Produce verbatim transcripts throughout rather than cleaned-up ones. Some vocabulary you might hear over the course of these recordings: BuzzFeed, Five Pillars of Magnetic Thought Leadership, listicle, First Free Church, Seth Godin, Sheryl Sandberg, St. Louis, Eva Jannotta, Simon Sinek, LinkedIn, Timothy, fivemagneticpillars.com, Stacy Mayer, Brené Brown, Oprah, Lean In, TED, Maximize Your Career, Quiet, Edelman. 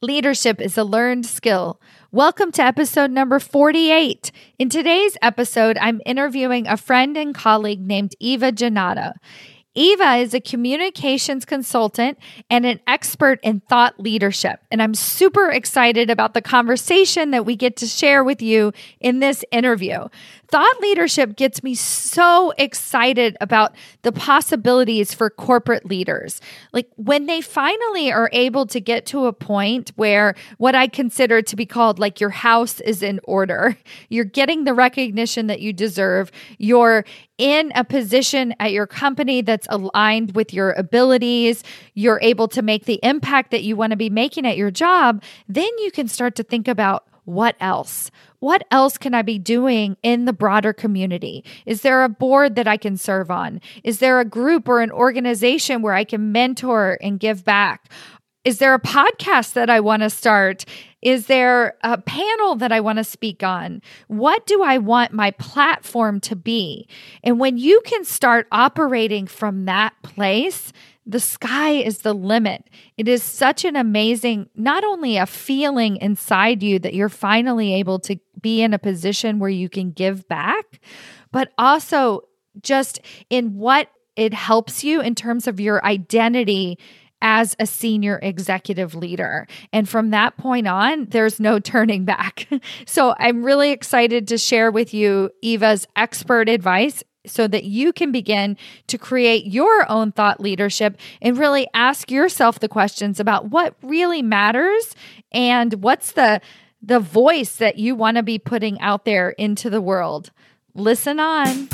Leadership is a learned skill. Welcome to episode number forty-eight. In today's episode, I'm interviewing a friend and colleague named Eva Jannotta. Eva is a communications consultant and an expert in thought leadership, and I'm super excited about the conversation that we get to share with you in this interview. Thought leadership gets me so excited about the possibilities for corporate leaders. Like when they finally are able to get to a point where what I consider to be called like your house is in order, you're getting the recognition that you deserve, you're in a position at your company that's aligned with your abilities, you're able to make the impact that you want to be making at your job, then you can start to think about what else? What else can I be doing in the broader community? Is there a board that I can serve on? Is there a group or an organization where I can mentor and give back? Is there a podcast that I want to start? Is there a panel that I want to speak on? What do I want my platform to be? And when you can start operating from that place, the sky is the limit. It is such an amazing, not only a feeling inside you that you're finally able to be in a position where you can give back, but also just in what it helps you in terms of your identity as a senior executive leader. And from that point on, there's no turning back. So I'm really excited to share with you Eva's expert advice so that you can begin to create your own thought leadership and really ask yourself the questions about what really matters and what's the, the voice that you want to be putting out there into the world. Listen on.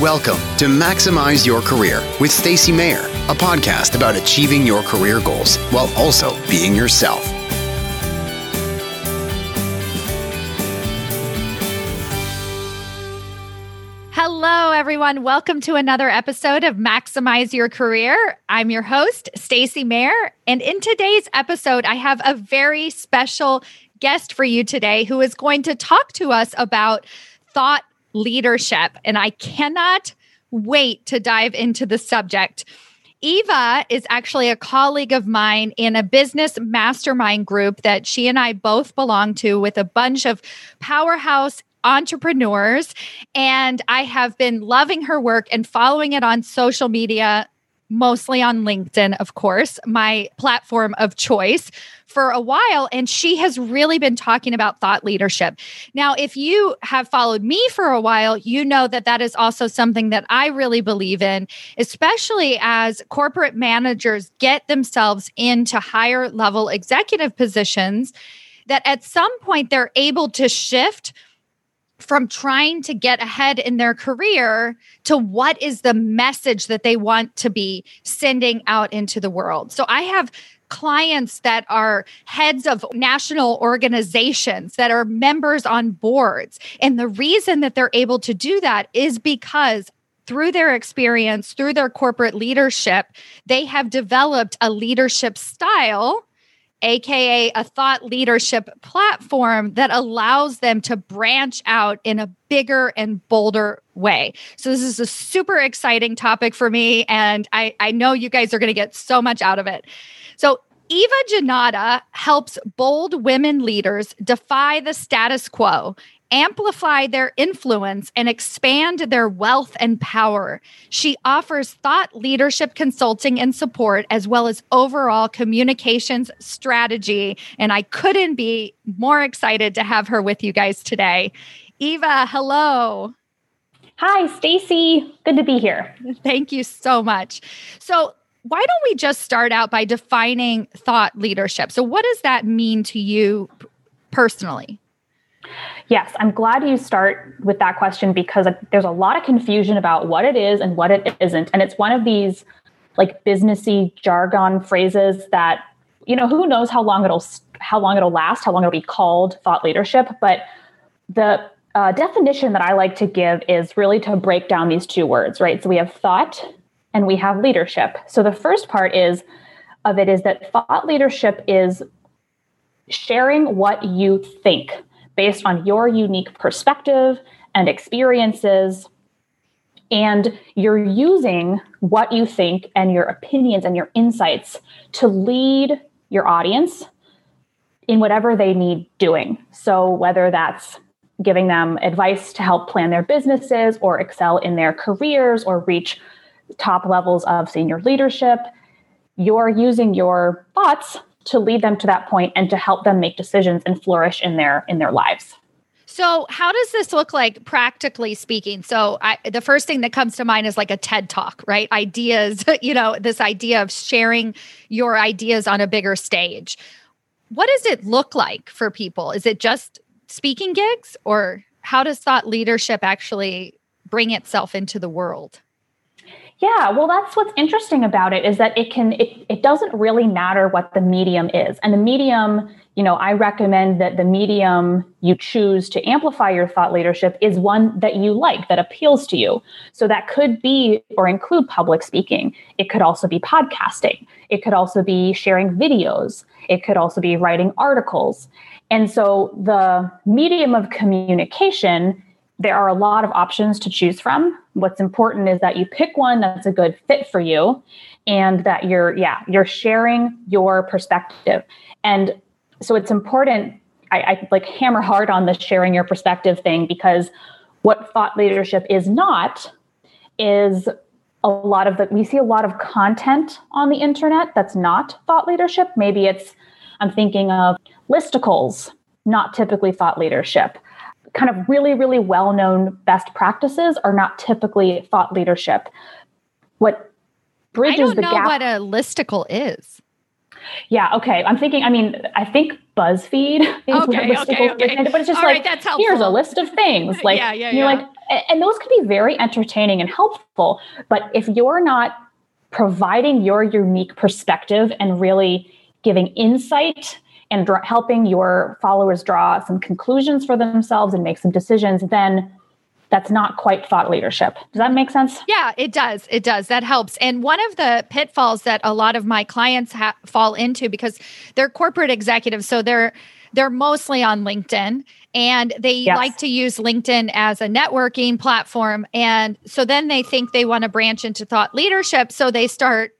Welcome to Maximize Your Career with Stacy Mayer, a podcast about achieving your career goals while also being yourself. Hello, everyone. Welcome to another episode of Maximize Your Career. I'm your host, Stacy Mayer. And in today's episode, I have a very special guest for you today who is going to talk to us about thought leadership. And I cannot wait to dive into the subject. Eva is actually a colleague of mine in a business mastermind group that she and I both belong to with a bunch of powerhouse entrepreneurs, and I have been loving her work and following it on social media, mostly on LinkedIn, of course, my platform of choice for a while. And she has really been talking about thought leadership. Now, if you have followed me for a while, you know that that is also something that I really believe in, especially as corporate managers get themselves into higher level executive positions, that at some point they're able to shift from trying to get ahead in their career to what is the message that they want to be sending out into the world. So I have clients that are heads of national organizations that are members on boards. And the reason that they're able to do that is because through their experience, through their corporate leadership, they have developed a leadership style, A K A a thought leadership platform that allows them to branch out in a bigger and bolder way. So this is a super exciting topic for me, and I, I know you guys are going to get so much out of it. So Eva Jannotta helps bold women leaders defy the status quo, amplify their influence, and expand their wealth and power. She offers thought leadership consulting and support, as well as overall communications strategy. And I couldn't be more excited to have her with you guys today. Eva, hello. Hi, Stacy. Good to be here. Thank you so much. So why don't we just start out by defining thought leadership? So what does that mean to you personally? Yes, I'm glad you start with that question because there's a lot of confusion about what it is and what it isn't. And it's one of these like businessy jargon phrases that, you know, who knows how long it'll how long it'll last, how long it'll be called thought leadership. But the uh, definition that I like to give is really to break down these two words, right? So we have thought and we have leadership. So the first part is of it is that thought leadership is sharing what you think based on your unique perspective and experiences. And you're using what you think and your opinions and your insights to lead your audience in whatever they need doing. So whether that's giving them advice to help plan their businesses or excel in their careers or reach top levels of senior leadership, you're using your thoughts to lead them to that point and to help them make decisions and flourish in their in their lives. So how does this look like practically speaking? So I, the first thing that comes to mind is like a TED Talk, right? Ideas, you know, this idea of sharing your ideas on a bigger stage. What does it look like for people? Is it just speaking gigs, or how does thought leadership actually bring itself into the world? Yeah, well, that's what's interesting about it, is that it can it, it doesn't really matter what the medium is. And the medium, you know, I recommend that the medium you choose to amplify your thought leadership is one that you like, that appeals to you. So that could be or include public speaking. It could also be podcasting. It could also be sharing videos. It could also be writing articles. And so the medium of communication, there are a lot of options to choose from. What's important is that you pick one that's a good fit for you, and that you're, yeah, you're sharing your perspective. And so it's important, I, I like hammer hard on the sharing your perspective thing, because what thought leadership is not is a lot of the, we see a lot of content on the internet that's not thought leadership. Maybe it's, I'm thinking of listicles, not typically thought leadership. Kind of really, really well-known best practices are not typically thought leadership. What bridges the gap... I don't know what a listicle is. Yeah, okay. I'm thinking, I mean, I think BuzzFeed is okay, where listicles okay, okay. Is, but it's just all like, right, here's a list of things. Like, yeah, yeah, you're yeah. like, and those can be very entertaining and helpful, but if you're not providing your unique perspective and really giving insight and dr- helping your followers draw some conclusions for themselves and make some decisions, then that's not quite thought leadership. Does that make sense? Yeah, it does. It does. That helps. And one of the pitfalls that a lot of my clients ha- fall into, because they're corporate executives, so they're they're mostly on LinkedIn, and they yes. like to use LinkedIn as a networking platform. And so then they think they want to branch into thought leadership, so they start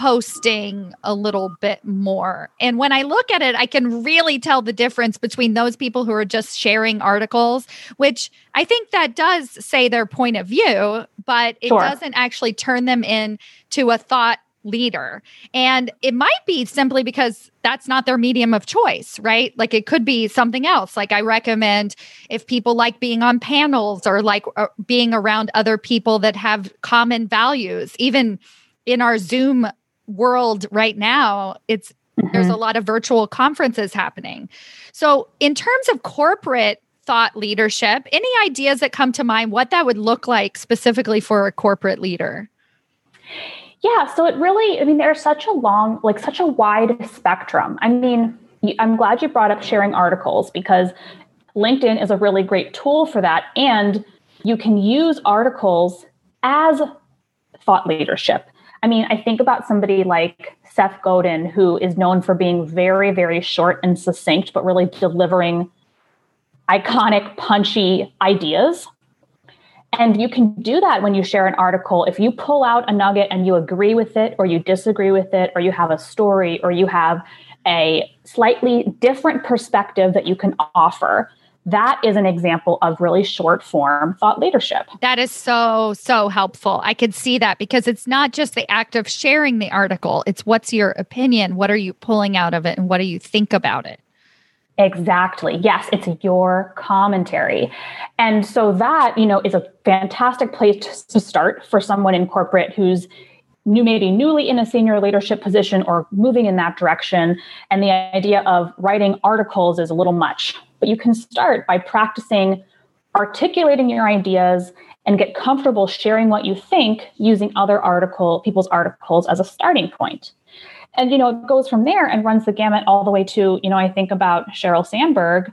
posting a little bit more. And when I look at it, I can really tell the difference between those people who are just sharing articles, which I think that does say their point of view, but it Sure. doesn't actually turn them into a thought leader. And it might be simply because that's not their medium of choice, right? Like it could be something else. Like I recommend if people like being on panels or like uh, being around other people that have common values, even in our Zoom world right now, it's mm-hmm. there's a lot of virtual conferences happening. So in terms of corporate thought leadership, any ideas that come to mind what that would look like specifically for a corporate leader? Yeah, so it really, I mean, there's such a long, like such a wide spectrum. I mean, I'm glad you brought up sharing articles, because LinkedIn is a really great tool for that. And you can use articles as thought leadership. I mean, I think about somebody like Seth Godin, who is known for being very, very short and succinct, but really delivering iconic, punchy ideas. And you can do that when you share an article. If you pull out a nugget and you agree with it, or you disagree with it, or you have a story, or you have a slightly different perspective that you can offer, that is an example of really short form thought leadership. That is so, so helpful. I could see that, because it's not just the act of sharing the article. It's what's your opinion? What are you pulling out of it? And what do you think about it? Exactly. Yes, it's your commentary. And so that, you know, is a fantastic place to start for someone in corporate who's new, maybe newly in a senior leadership position or moving in that direction. And the idea of writing articles is a little much. But you can start by practicing articulating your ideas and get comfortable sharing what you think using other article, people's articles as a starting point. And, you know, it goes from there and runs the gamut all the way to, you know, I think about Sheryl Sandberg,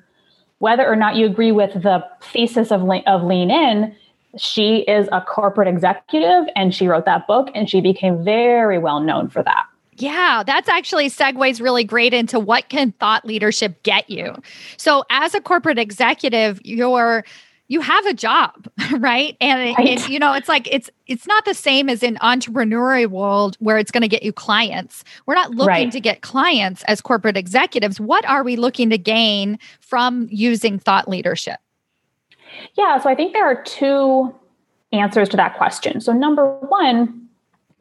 whether or not you agree with the thesis of, of Lean In, she is a corporate executive and she wrote that book and she became very well known for that. Yeah, that's actually segues really great into what can thought leadership get you. So as a corporate executive, you're you have a job, right? And, right. and, you know, it's like, it's, it's not the same as in entrepreneurial world where it's going to get you clients. We're not looking right. to get clients as corporate executives. What are we looking to gain from using thought leadership? Yeah. So I think there are two answers to that question. So number one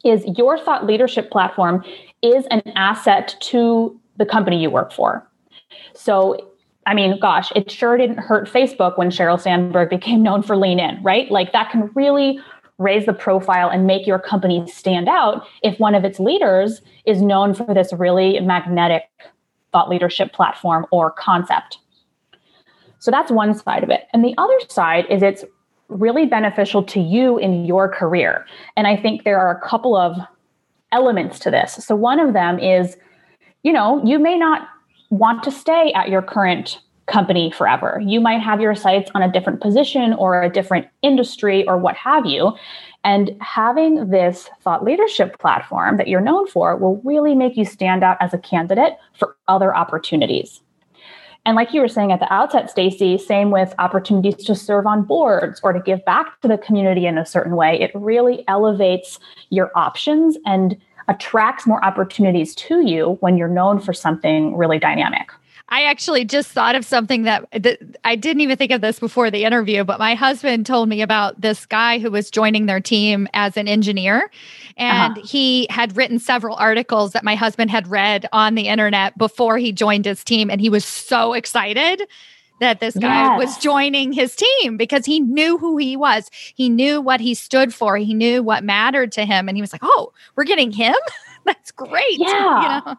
is your thought leadership platform is an asset to the company you work for. So I mean, gosh, it sure didn't hurt Facebook when Sheryl Sandberg became known for Lean In, right? Like that can really raise the profile and make your company stand out if one of its leaders is known for this really magnetic thought leadership platform or concept. So that's one side of it. And the other side is it's really beneficial to you in your career. And I think there are a couple of elements to this. So one of them is, you know, you may not want to stay at your current company forever. You might have your sights on a different position or a different industry or what have you. And having this thought leadership platform that you're known for will really make you stand out as a candidate for other opportunities. And like you were saying at the outset, Stacy, same with opportunities to serve on boards or to give back to the community in a certain way. It really elevates your options and attracts more opportunities to you when you're known for something really dynamic. I actually just thought of something that, that I didn't even think of this before the interview, but my husband told me about this guy who was joining their team as an engineer. And uh-huh. he had written several articles that my husband had read on the internet before he joined his team. And he was so excited that this guy yes. was joining his team because he knew who he was. He knew what he stood for. He knew what mattered to him. And he was like, oh, we're getting him? That's great. Yeah. You know?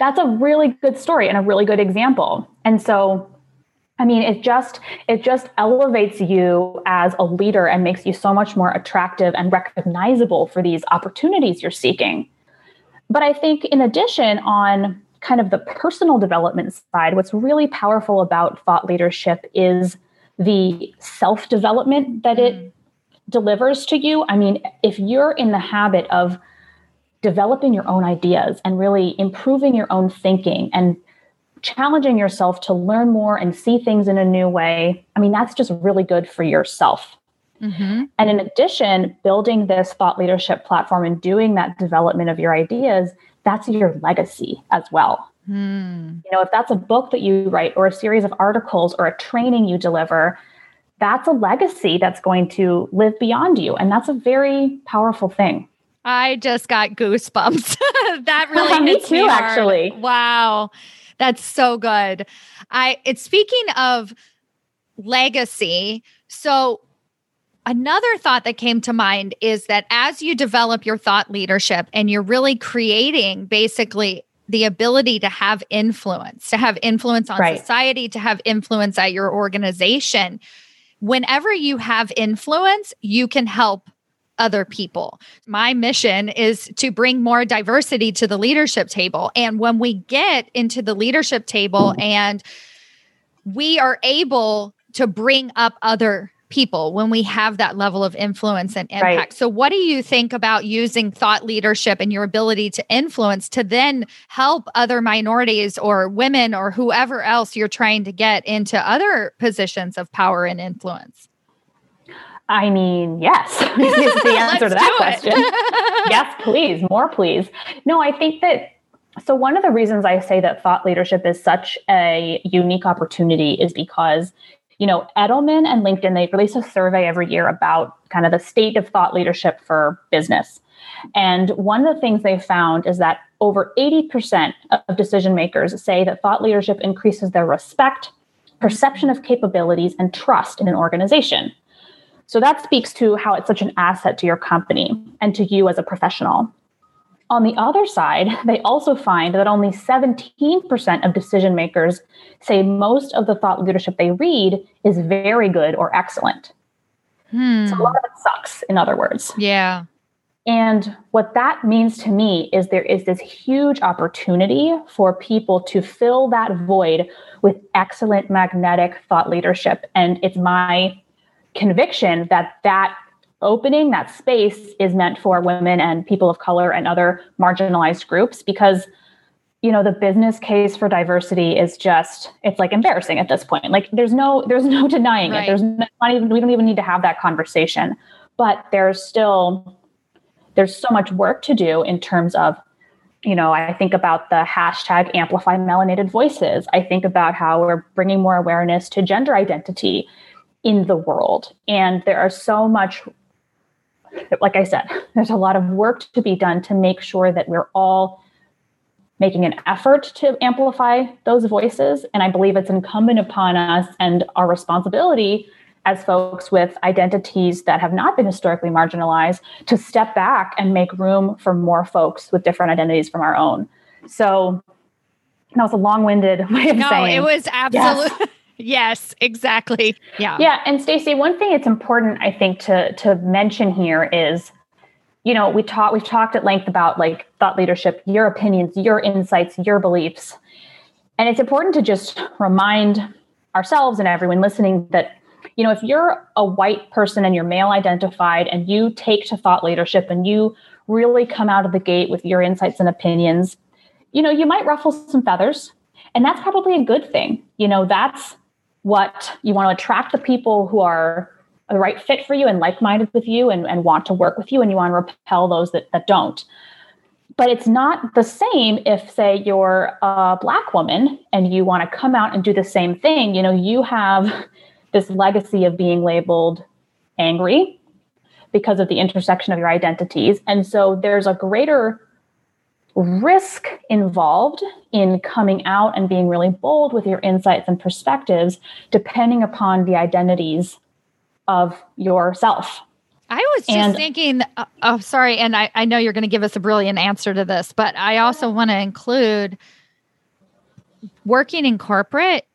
That's a really good story and a really good example. And so, I mean, it just, it just elevates you as a leader and makes you so much more attractive and recognizable for these opportunities you're seeking. But I think in addition on kind of the personal development side, what's really powerful about thought leadership is the self-development that it mm. delivers to you. I mean, if you're in the habit of developing your own ideas and really improving your own thinking and challenging yourself to learn more and see things in a new way, I mean, that's just really good for yourself. Mm-hmm. And in addition, building this thought leadership platform and doing that development of your ideas, that's your legacy as well. Mm. You know, if that's a book that you write or a series of articles or a training you deliver, that's a legacy that's going to live beyond you. And that's a very powerful thing. I just got goosebumps. That really me hits too, me hard. Actually. Wow. That's so good. I it's speaking of legacy. So another thought that came to mind is that as you develop your thought leadership and you're really creating basically the ability to have influence, to have influence on right. society, to have influence at your organization, whenever you have influence, you can help other people. My mission is to bring more diversity to the leadership table. And when we get into the leadership table and we are able to bring up other people when we have that level of influence and impact. Right. So what do you think about using thought leadership and your ability to influence to then help other minorities or women or whoever else you're trying to get into other positions of power and influence? I mean, yes, is the answer to that question. Yes, please, more please. No, I think that, so one of the reasons I say that thought leadership is such a unique opportunity is because you know, Edelman and LinkedIn, they release a survey every year about kind of the state of thought leadership for business. And one of the things they found is that over eighty percent of decision makers say that thought leadership increases their respect, perception of capabilities, and trust in an organization. So that speaks to how it's such an asset to your company and to you as a professional. On the other side, they also find that only seventeen percent of decision makers say most of the thought leadership they read is very good or excellent. Hmm. So a lot of it sucks, in other words. Yeah. And what that means to me is there is this huge opportunity for people to fill that void with excellent magnetic thought leadership. And it's my conviction that that opening that space is meant for women and people of color and other marginalized groups, because you know, the business case for diversity is just, it's like embarrassing at this point. Like there's no, there's no denying right. it. There's not even, we don't even need to have that conversation, but there's still, there's so much work to do in terms of, you know, I think about the hashtag amplify melanated voices. I think about how we're bringing more awareness to gender identity in the world. And there are so much, like I said, there's a lot of work to be done to make sure that we're all making an effort to amplify those voices. And I believe it's incumbent upon us and our responsibility as folks with identities that have not been historically marginalized to step back and make room for more folks with different identities from our own. So that was a long-winded way of no, saying. No, it was absolutely... Yes. Yes, exactly. Yeah. Yeah. And Stacy, one thing it's important, I think, to, to mention here is, you know, we talk, we've talked at length about like thought leadership, your opinions, your insights, your beliefs. And it's important to just remind ourselves and everyone listening that, you know, if you're a white person and you're male identified and you take to thought leadership and you really come out of the gate with your insights and opinions, you know, you might ruffle some feathers. And that's probably a good thing. You know, that's what you want to attract, the people who are a right fit for you and like-minded with you and, and want to work with you, and you want to repel those that, that don't. But it's not the same if, say, you're a Black woman and you want to come out and do the same thing. You know, you have this legacy of being labeled angry because of the intersection of your identities. And so there's a greater risk involved in coming out and being really bold with your insights and perspectives, depending upon the identities of yourself. I was just and, thinking, uh, oh, sorry. And I, I know you're going to give us a brilliant answer to this, but I also want to include working in corporate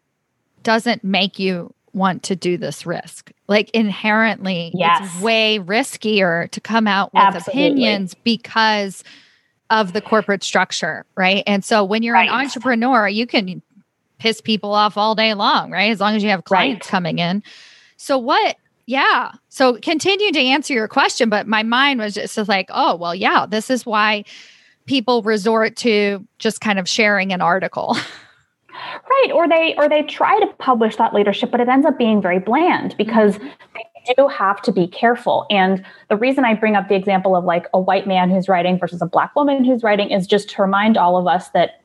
doesn't make you want to do this risk. Like inherently, yes. It's way riskier to come out with Absolutely. Opinions because of the corporate structure, right? And so when you're right. an entrepreneur, you can piss people off all day long, right? As long as you have clients right. coming in. So what, yeah. So continue to answer your question, but my mind was just like, oh, well, yeah, this is why people resort to just kind of sharing an article. Right. Or they, or they try to publish thought leadership, but it ends up being very bland because they do have to be careful. And the reason I bring up the example of like a white man who's writing versus a Black woman who's writing is just to remind all of us that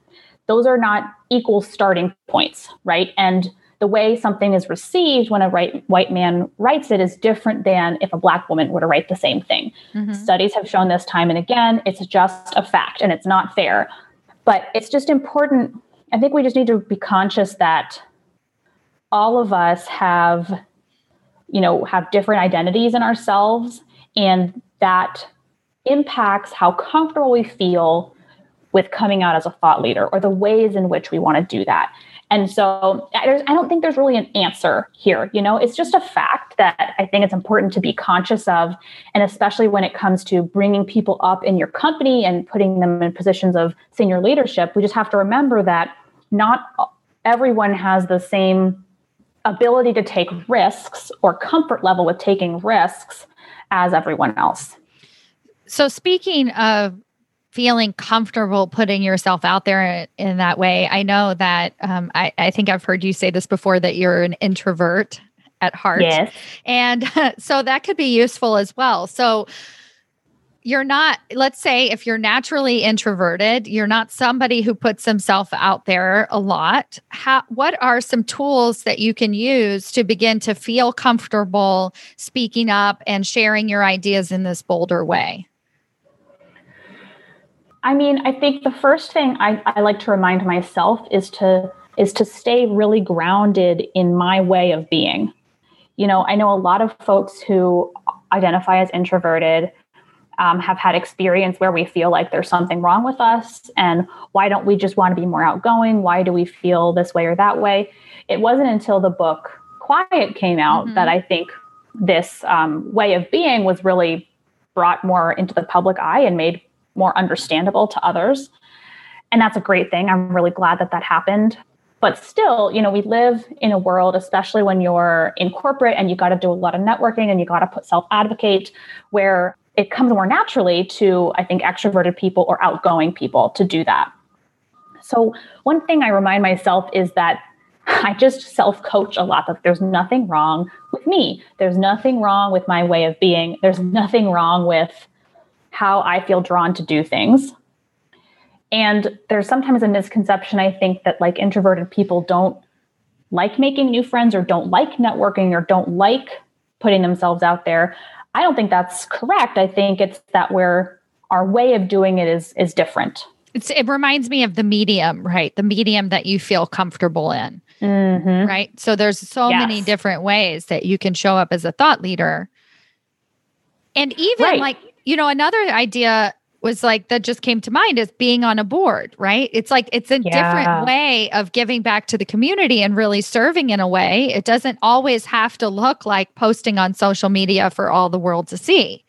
those are not equal starting points, right? And the way something is received when a right, white man writes it is different than if a Black woman were to write the same thing. Mm-hmm. Studies have shown this time and again. It's just a fact and it's not fair. But it's just important. I think we just need to be conscious that all of us have... you know, have different identities in ourselves, and that impacts how comfortable we feel with coming out as a thought leader or the ways in which we want to do that. And so there's, I don't think there's really an answer here. You know, it's just a fact that I think it's important to be conscious of. And especially when it comes to bringing people up in your company and putting them in positions of senior leadership, we just have to remember that not everyone has the same ability to take risks or comfort level with taking risks as everyone else. So speaking of feeling comfortable putting yourself out there in, in that way, I know that um, I, I think I've heard you say this before, that you're an introvert at heart. Yes. And uh, so that could be useful as well. So you're not, let's say if you're naturally introverted, you're not somebody who puts himself out there a lot. How, what are some tools that you can use to begin to feel comfortable speaking up and sharing your ideas in this bolder way? I mean, I think the first thing I, I like to remind myself is to, is to stay really grounded in my way of being. You know, I know a lot of folks who identify as introverted Um, have had experience where we feel like there's something wrong with us, and why don't we just want to be more outgoing? Why do we feel this way or that way? It wasn't until the book Quiet came out mm-hmm. that I think this um, way of being was really brought more into the public eye and made more understandable to others. And that's a great thing. I'm really glad that that happened. But still, you know, we live in a world, especially when you're in corporate and you got to do a lot of networking and you got to put self-advocate, where it comes more naturally to, I think, extroverted people or outgoing people to do that. So one thing I remind myself is that I just self-coach a lot, that there's nothing wrong with me. There's nothing wrong with my way of being. There's nothing wrong with how I feel drawn to do things. And there's sometimes a misconception, I think, that like introverted people don't like making new friends or don't like networking or don't like putting themselves out there. I don't think that's correct. I think it's that we're, our way of doing it is is different. It's, it reminds me of the medium, right? The medium that you feel comfortable in, mm-hmm. right? So there's so yes. many different ways that you can show up as a thought leader. And even right. like, you know, another idea was like, that just came to mind is being on a board, right? It's like, it's a yeah. different way of giving back to the community and really serving in a way. It doesn't always have to look like posting on social media for all the world to see.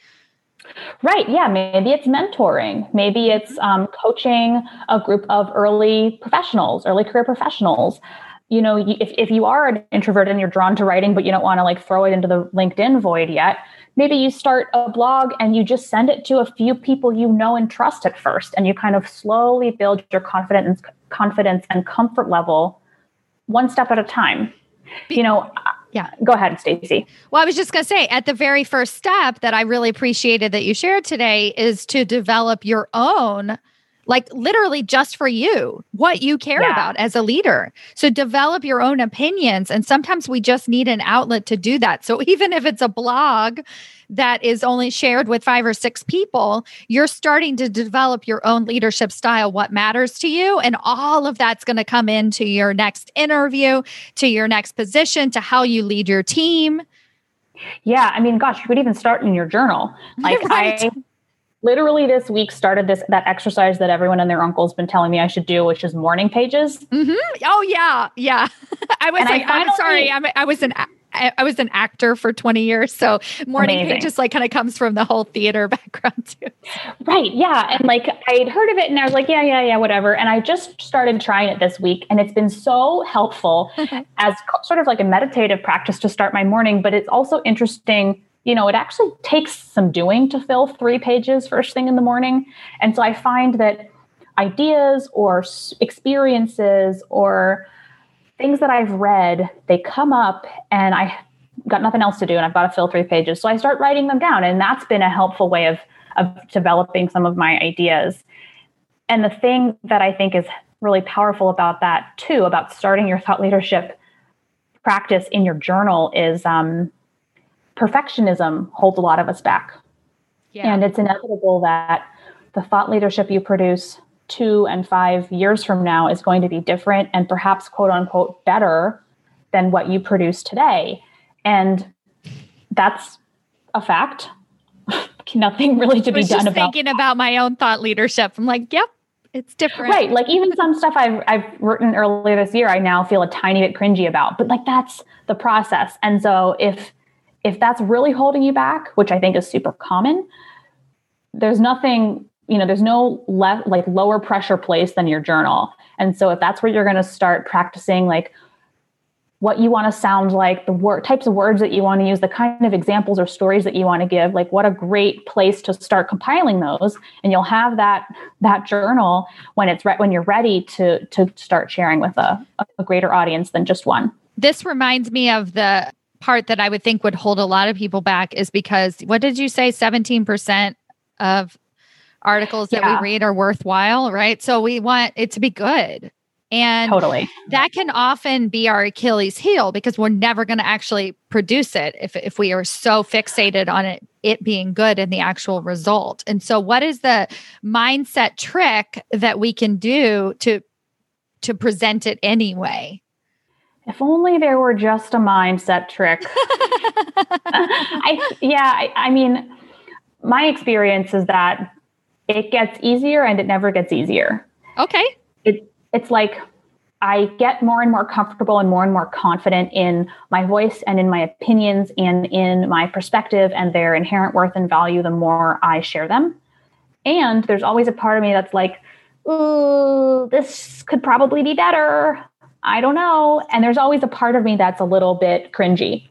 Right. Yeah. Maybe it's mentoring. Maybe it's um, coaching a group of early professionals, early career professionals. You know, if, if you are an introvert and you're drawn to writing, but you don't want to like throw it into the LinkedIn void yet, maybe you start a blog and you just send it to a few people you know and trust at first. And you kind of slowly build your confidence, confidence and comfort level one step at a time. You know, yeah. Go ahead, Stacy. Well, I was just going to say, at the very first step that I really appreciated that you shared today is to develop your own, like literally just for you, what you care yeah. about as a leader. So develop your own opinions. And sometimes we just need an outlet to do that. So even if it's a blog that is only shared with five or six people, you're starting to develop your own leadership style, what matters to you. And all of that's going to come into your next interview, to your next position, to how you lead your team. Yeah. I mean, gosh, you could even start in your journal. Like right. I literally this week started this, that exercise that everyone and their uncle's been telling me I should do, which is morning pages. Mm-hmm. Oh yeah. Yeah. I was and like, I I'm sorry. I'm, I was an I was an actor for twenty years. So morning Amazing. pages like kind of comes from the whole theater background too. Right. Yeah. And like I'd heard of it and I was like, yeah, yeah, yeah, whatever. And I just started trying it this week. And it's been so helpful as sort of like a meditative practice to start my morning. But it's also interesting, you know, it actually takes some doing to fill three pages first thing in the morning. And so I find that ideas or experiences or things that I've read, they come up and I got nothing else to do and I've got to fill three pages. So I start writing them down. And that's been a helpful way of, of developing some of my ideas. And the thing that I think is really powerful about that too, about starting your thought leadership practice in your journal is um, perfectionism holds a lot of us back. Yeah. And it's inevitable that the thought leadership you produce two and five years from now is going to be different and perhaps quote unquote better than what you produce today. And that's a fact. Nothing really to be done about. I was just thinking about my own thought leadership. I'm like, yep, it's different. Right. Like even some stuff I've, I've written earlier this year, I now feel a tiny bit cringy about, but like that's the process. And so if, if that's really holding you back, which I think is super common, there's nothing you know, there's no le- like lower pressure place than your journal. And so if that's where you're going to start practicing, like what you want to sound like, the word types of words that you want to use, the kind of examples or stories that you want to give, like what a great place to start compiling those. And you'll have that, that journal when it's re- when you're ready to, to start sharing with a, a greater audience than just one. This reminds me of the part that I would think would hold a lot of people back is because what did you say? seventeen percent of articles that yeah. we read are worthwhile, right? So we want it to be good. And totally. That can often be our Achilles heel because we're never going to actually produce it if, if we are so fixated on it, it being good and the actual result. And so what is the mindset trick that we can do to, to present it anyway? If only there were just a mindset trick. I, yeah, I, I mean, my experience is that it gets easier and it never gets easier. Okay. It, it's like I get more and more comfortable and more and more confident in my voice and in my opinions and in my perspective and their inherent worth and value the more I share them. And there's always a part of me that's like, ooh, this could probably be better. I don't know. And there's always a part of me that's a little bit cringy.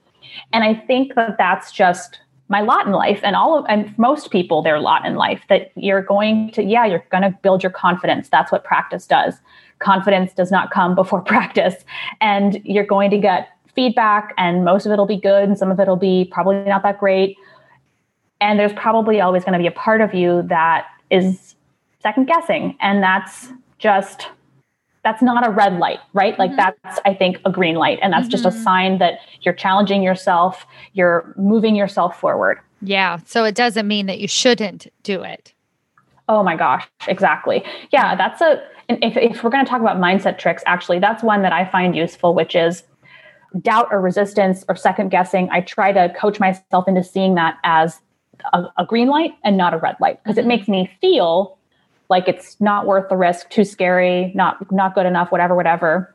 And I think that that's just my lot in life and all of, and most people, their lot in life that you're going to, yeah, you're going to build your confidence. That's what practice does. confidence does not come before practice. And you're going to get feedback, and most of it'll be good, and some of it'll be probably not that great. And there's probably always going to be a part of you that is second guessing. And that's just, that's not a red light, right? Like mm-hmm. that's, I think, a green light. And that's mm-hmm. just a sign that you're challenging yourself, you're moving yourself forward. Yeah. So it doesn't mean that you shouldn't do it. Oh my gosh. Exactly. Yeah. That's a, and if, if we're going to talk about mindset tricks, actually, that's one that I find useful, which is doubt or resistance or second guessing. I try to coach myself into seeing that as a, a green light and not a red light, because mm-hmm. it makes me feel like it's not worth the risk, too scary, not, not good enough, whatever, whatever.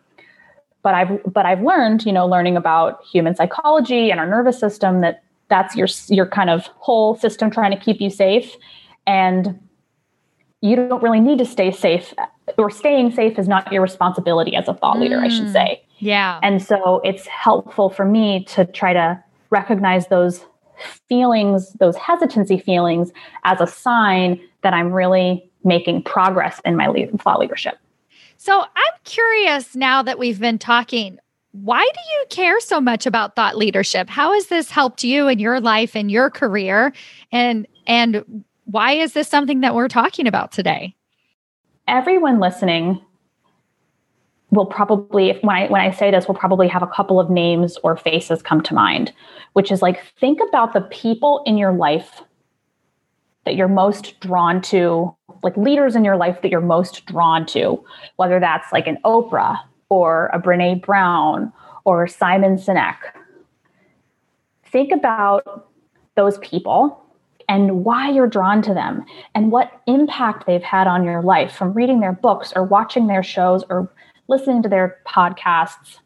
But I've, but I've learned, you know, learning about human psychology and our nervous system, that that's your, your kind of whole system trying to keep you safe. And you don't really need to stay safe, or staying safe is not your responsibility as a thought leader, mm, I should say. Yeah. And so it's helpful for me to try to recognize those feelings, those hesitancy feelings, as a sign that I'm really making progress in my lead, thought leadership. So I'm curious, now that we've been talking, why do you care so much about thought leadership? How has this helped you in your life and your career? And, and why is this something that we're talking about today? Everyone listening will probably, if, when I, when I say this, will probably have a couple of names or faces come to mind, which is like, think about the people in your life that you're most drawn to, like leaders in your life that you're most drawn to, whether that's like an Oprah or a Brené Brown or Simon Sinek. Think about those people and why you're drawn to them and what impact they've had on your life, from reading their books or watching their shows or listening to their podcasts.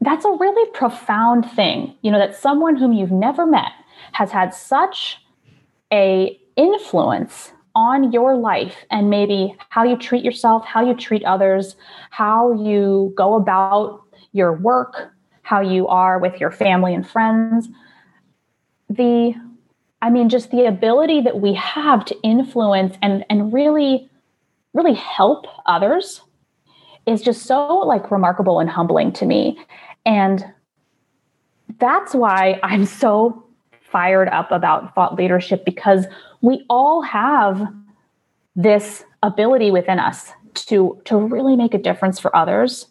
That's a really profound thing, you know, that someone whom you've never met has had such a influence on your life, and maybe how you treat yourself, how you treat others, how you go about your work, how you are with your family and friends. The, I mean, just the ability that we have to influence and, and really, really help others is just so like remarkable and humbling to me. And that's why I'm so fired up about thought leadership, because we all have this ability within us to, to really make a difference for others.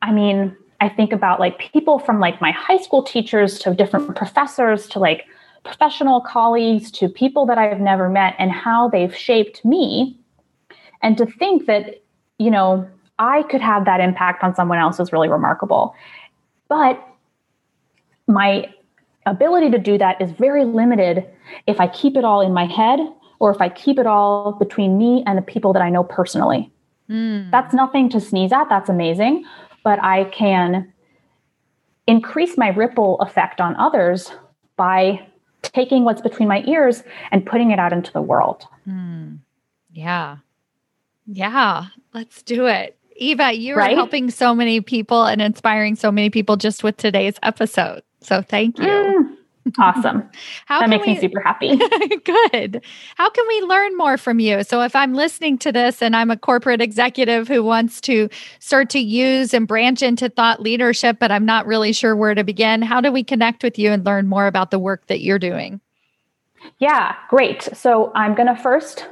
I mean, I think about like people from like my high school teachers to different professors to like professional colleagues to people that I've never met, and how they've shaped me. And to think that, you know, I could have that impact on someone else is really remarkable. But my ability to do that is very limited if I keep it all in my head, or if I keep it all between me and the people that I know personally. Mm. That's nothing to sneeze at. That's amazing. But I can increase my ripple effect on others by taking what's between my ears and putting it out into the world. Mm. Yeah. Yeah. Let's do it. Eva, you right? are helping so many people and inspiring so many people just with today's episode. So thank you. Mm. Awesome. How that makes we, me super happy. Good. How can we learn more from you? So if I'm listening to this and I'm a corporate executive who wants to start to use and branch into thought leadership, but I'm not really sure where to begin, how do we connect with you and learn more about the work that you're doing? Yeah, great. So I'm going to first,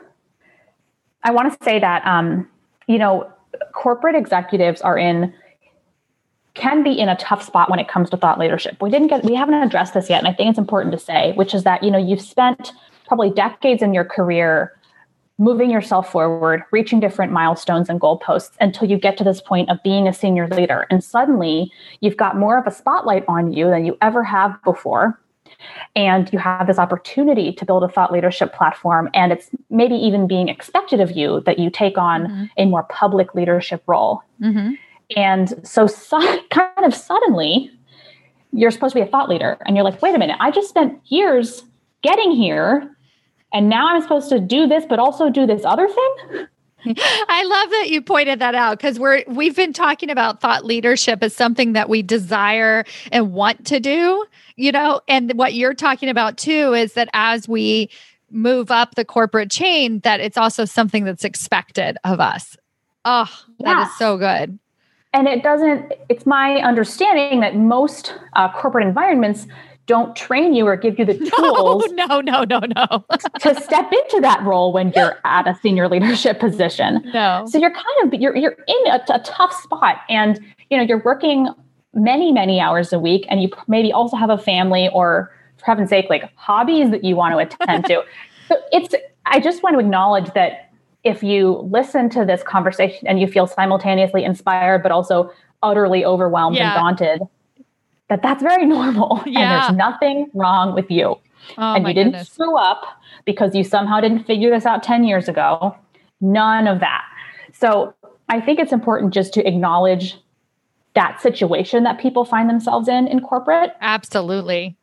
I want to say that, um, you know, corporate executives are in can be in a tough spot when it comes to thought leadership. We didn't get, we haven't addressed this yet. And I think it's important to say, which is that, you know, you've spent probably decades in your career moving yourself forward, reaching different milestones and goalposts until you get to this point of being a senior leader. And suddenly you've got more of a spotlight on you than you ever have before. And you have this opportunity to build a thought leadership platform. And it's maybe even being expected of you that you take on mm-hmm. a more public leadership role. Mm-hmm. And so, so kind of suddenly you're supposed to be a thought leader and you're like, wait a minute, I just spent years getting here and now I'm supposed to do this, but also do this other thing. I love that you pointed that out, because we're, we've been talking about thought leadership as something that we desire and want to do, you know, and what you're talking about too, is that as we move up the corporate chain, that it's also something that's expected of us. Oh, yeah. That is so good. And it doesn't, it's my understanding that most uh, corporate environments don't train you or give you the tools. No, no, no, no, no. to step into that role when you're at a senior leadership position. No. So you're kind of, you're, you're in a, a tough spot, and, you know, you're working many, many hours a week, and you maybe also have a family or, for heaven's sake, like hobbies that you want to attend to. So it's, I just want to acknowledge that if you listen to this conversation and you feel simultaneously inspired, but also utterly overwhelmed yeah. and daunted, that that's very normal yeah. and there's nothing wrong with you. Oh, and you didn't goodness. screw up because you somehow didn't figure this out ten years ago. None of that. So I think it's important just to acknowledge that situation that people find themselves in, in corporate. Absolutely.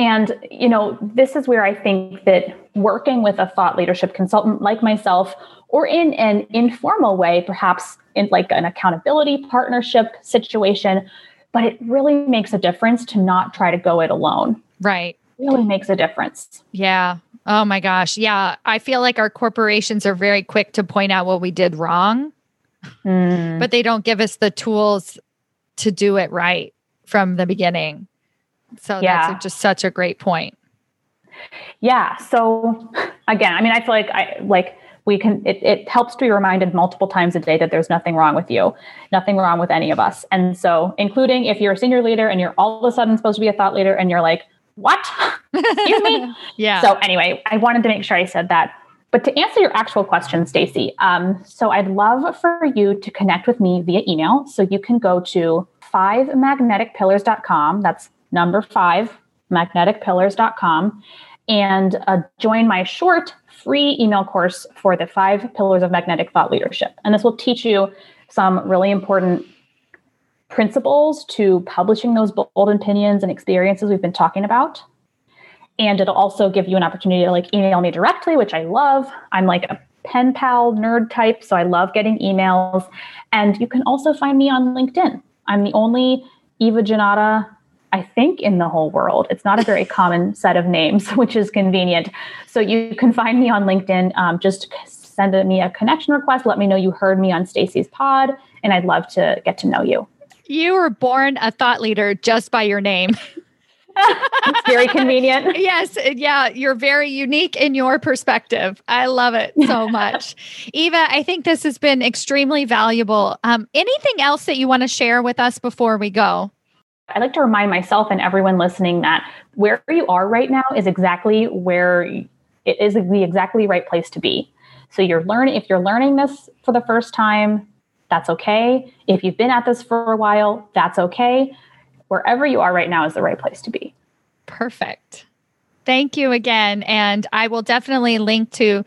And, you know, this is where I think that working with a thought leadership consultant like myself, or in an informal way, perhaps in like an accountability partnership situation, but it really makes a difference to not try to go it alone. Right. It really makes a difference. Yeah. Oh my gosh. Yeah. I feel like our corporations are very quick to point out what we did wrong, mm. but they don't give us the tools to do it right from the beginning. So yeah. that's just such a great point. Yeah. So again, I mean, I feel like I, like we can, it, it helps to be reminded multiple times a day that there's nothing wrong with you, nothing wrong with any of us. And so, including if you're a senior leader and you're all of a sudden supposed to be a thought leader and you're like, what? Excuse me? Yeah. So anyway, I wanted to make sure I said that. But to answer your actual question, Stacy, um, so I'd love for you to connect with me via email. So you can go to five magnetic pillars dot com. That's number five, magnetic pillars dot com, and uh, join my short free email course for the Five Pillars of Magnetic Thought Leadership. And this will teach you some really important principles to publishing those bold opinions and experiences we've been talking about. And it'll also give you an opportunity to like email me directly, which I love. I'm like a pen pal nerd type, so I love getting emails. And you can also find me on LinkedIn. I'm the only Eva Jannotta, I think, in the whole world. It's not a very common set of names, which is convenient. So you can find me on LinkedIn. Um, just send me a connection request. Let me know you heard me on Stacy's pod, and I'd love to get to know you. You were born a thought leader just by your name. It's very convenient. Yes. Yeah. You're very unique in your perspective. I love it so much. Eva, I think this has been extremely valuable. Um, anything else that you want to share with us before we go? I like to remind myself and everyone listening that where you are right now is exactly where it is the exactly right place to be. So you're learning, if you're learning this for the first time, that's okay. If you've been at this for a while, that's okay. Wherever you are right now is the right place to be. Perfect. Thank you again. And I will definitely link to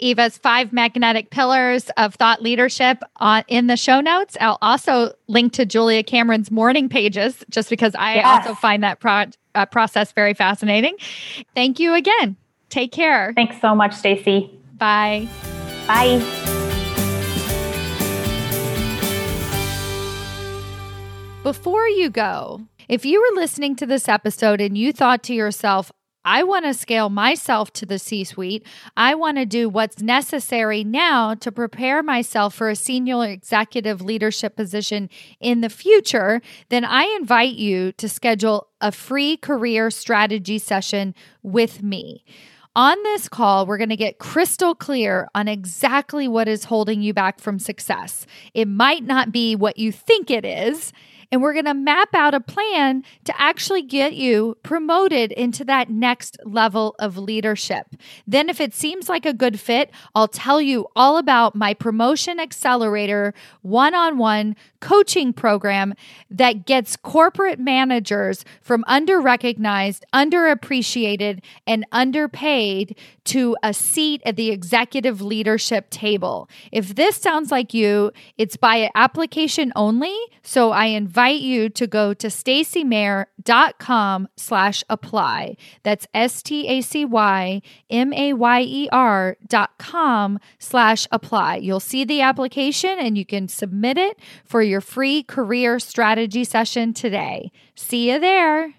Eva's Five Magnetic Pillars of Thought Leadership on, in the show notes. I'll also link to Julia Cameron's morning pages, just because I yes. also find that pro- uh, process very fascinating. Thank you again. Take care. Thanks so much, Stacy. Bye. Bye. Before you go, if you were listening to this episode and you thought to yourself, I want to scale myself to the C-suite. I want to do what's necessary now to prepare myself for a senior executive leadership position in the future. Then I invite you to schedule a free career strategy session with me. On this call, we're going to get crystal clear on exactly what is holding you back from success. It might not be what you think it is. And we're going to map out a plan to actually get you promoted into that next level of leadership. Then if it seems like a good fit, I'll tell you all about my Promotion Accelerator one-on-one coaching program that gets corporate managers from under-recognized, underappreciated, and underpaid to a seat at the executive leadership table. If this sounds like you, it's by application only, so I invite you to go to stacymayer.com slash apply. That's S-T-A-C-Y-M-A-Y-E-R dot com slash apply. You'll see the application and you can submit it for your free career strategy session today. See you there.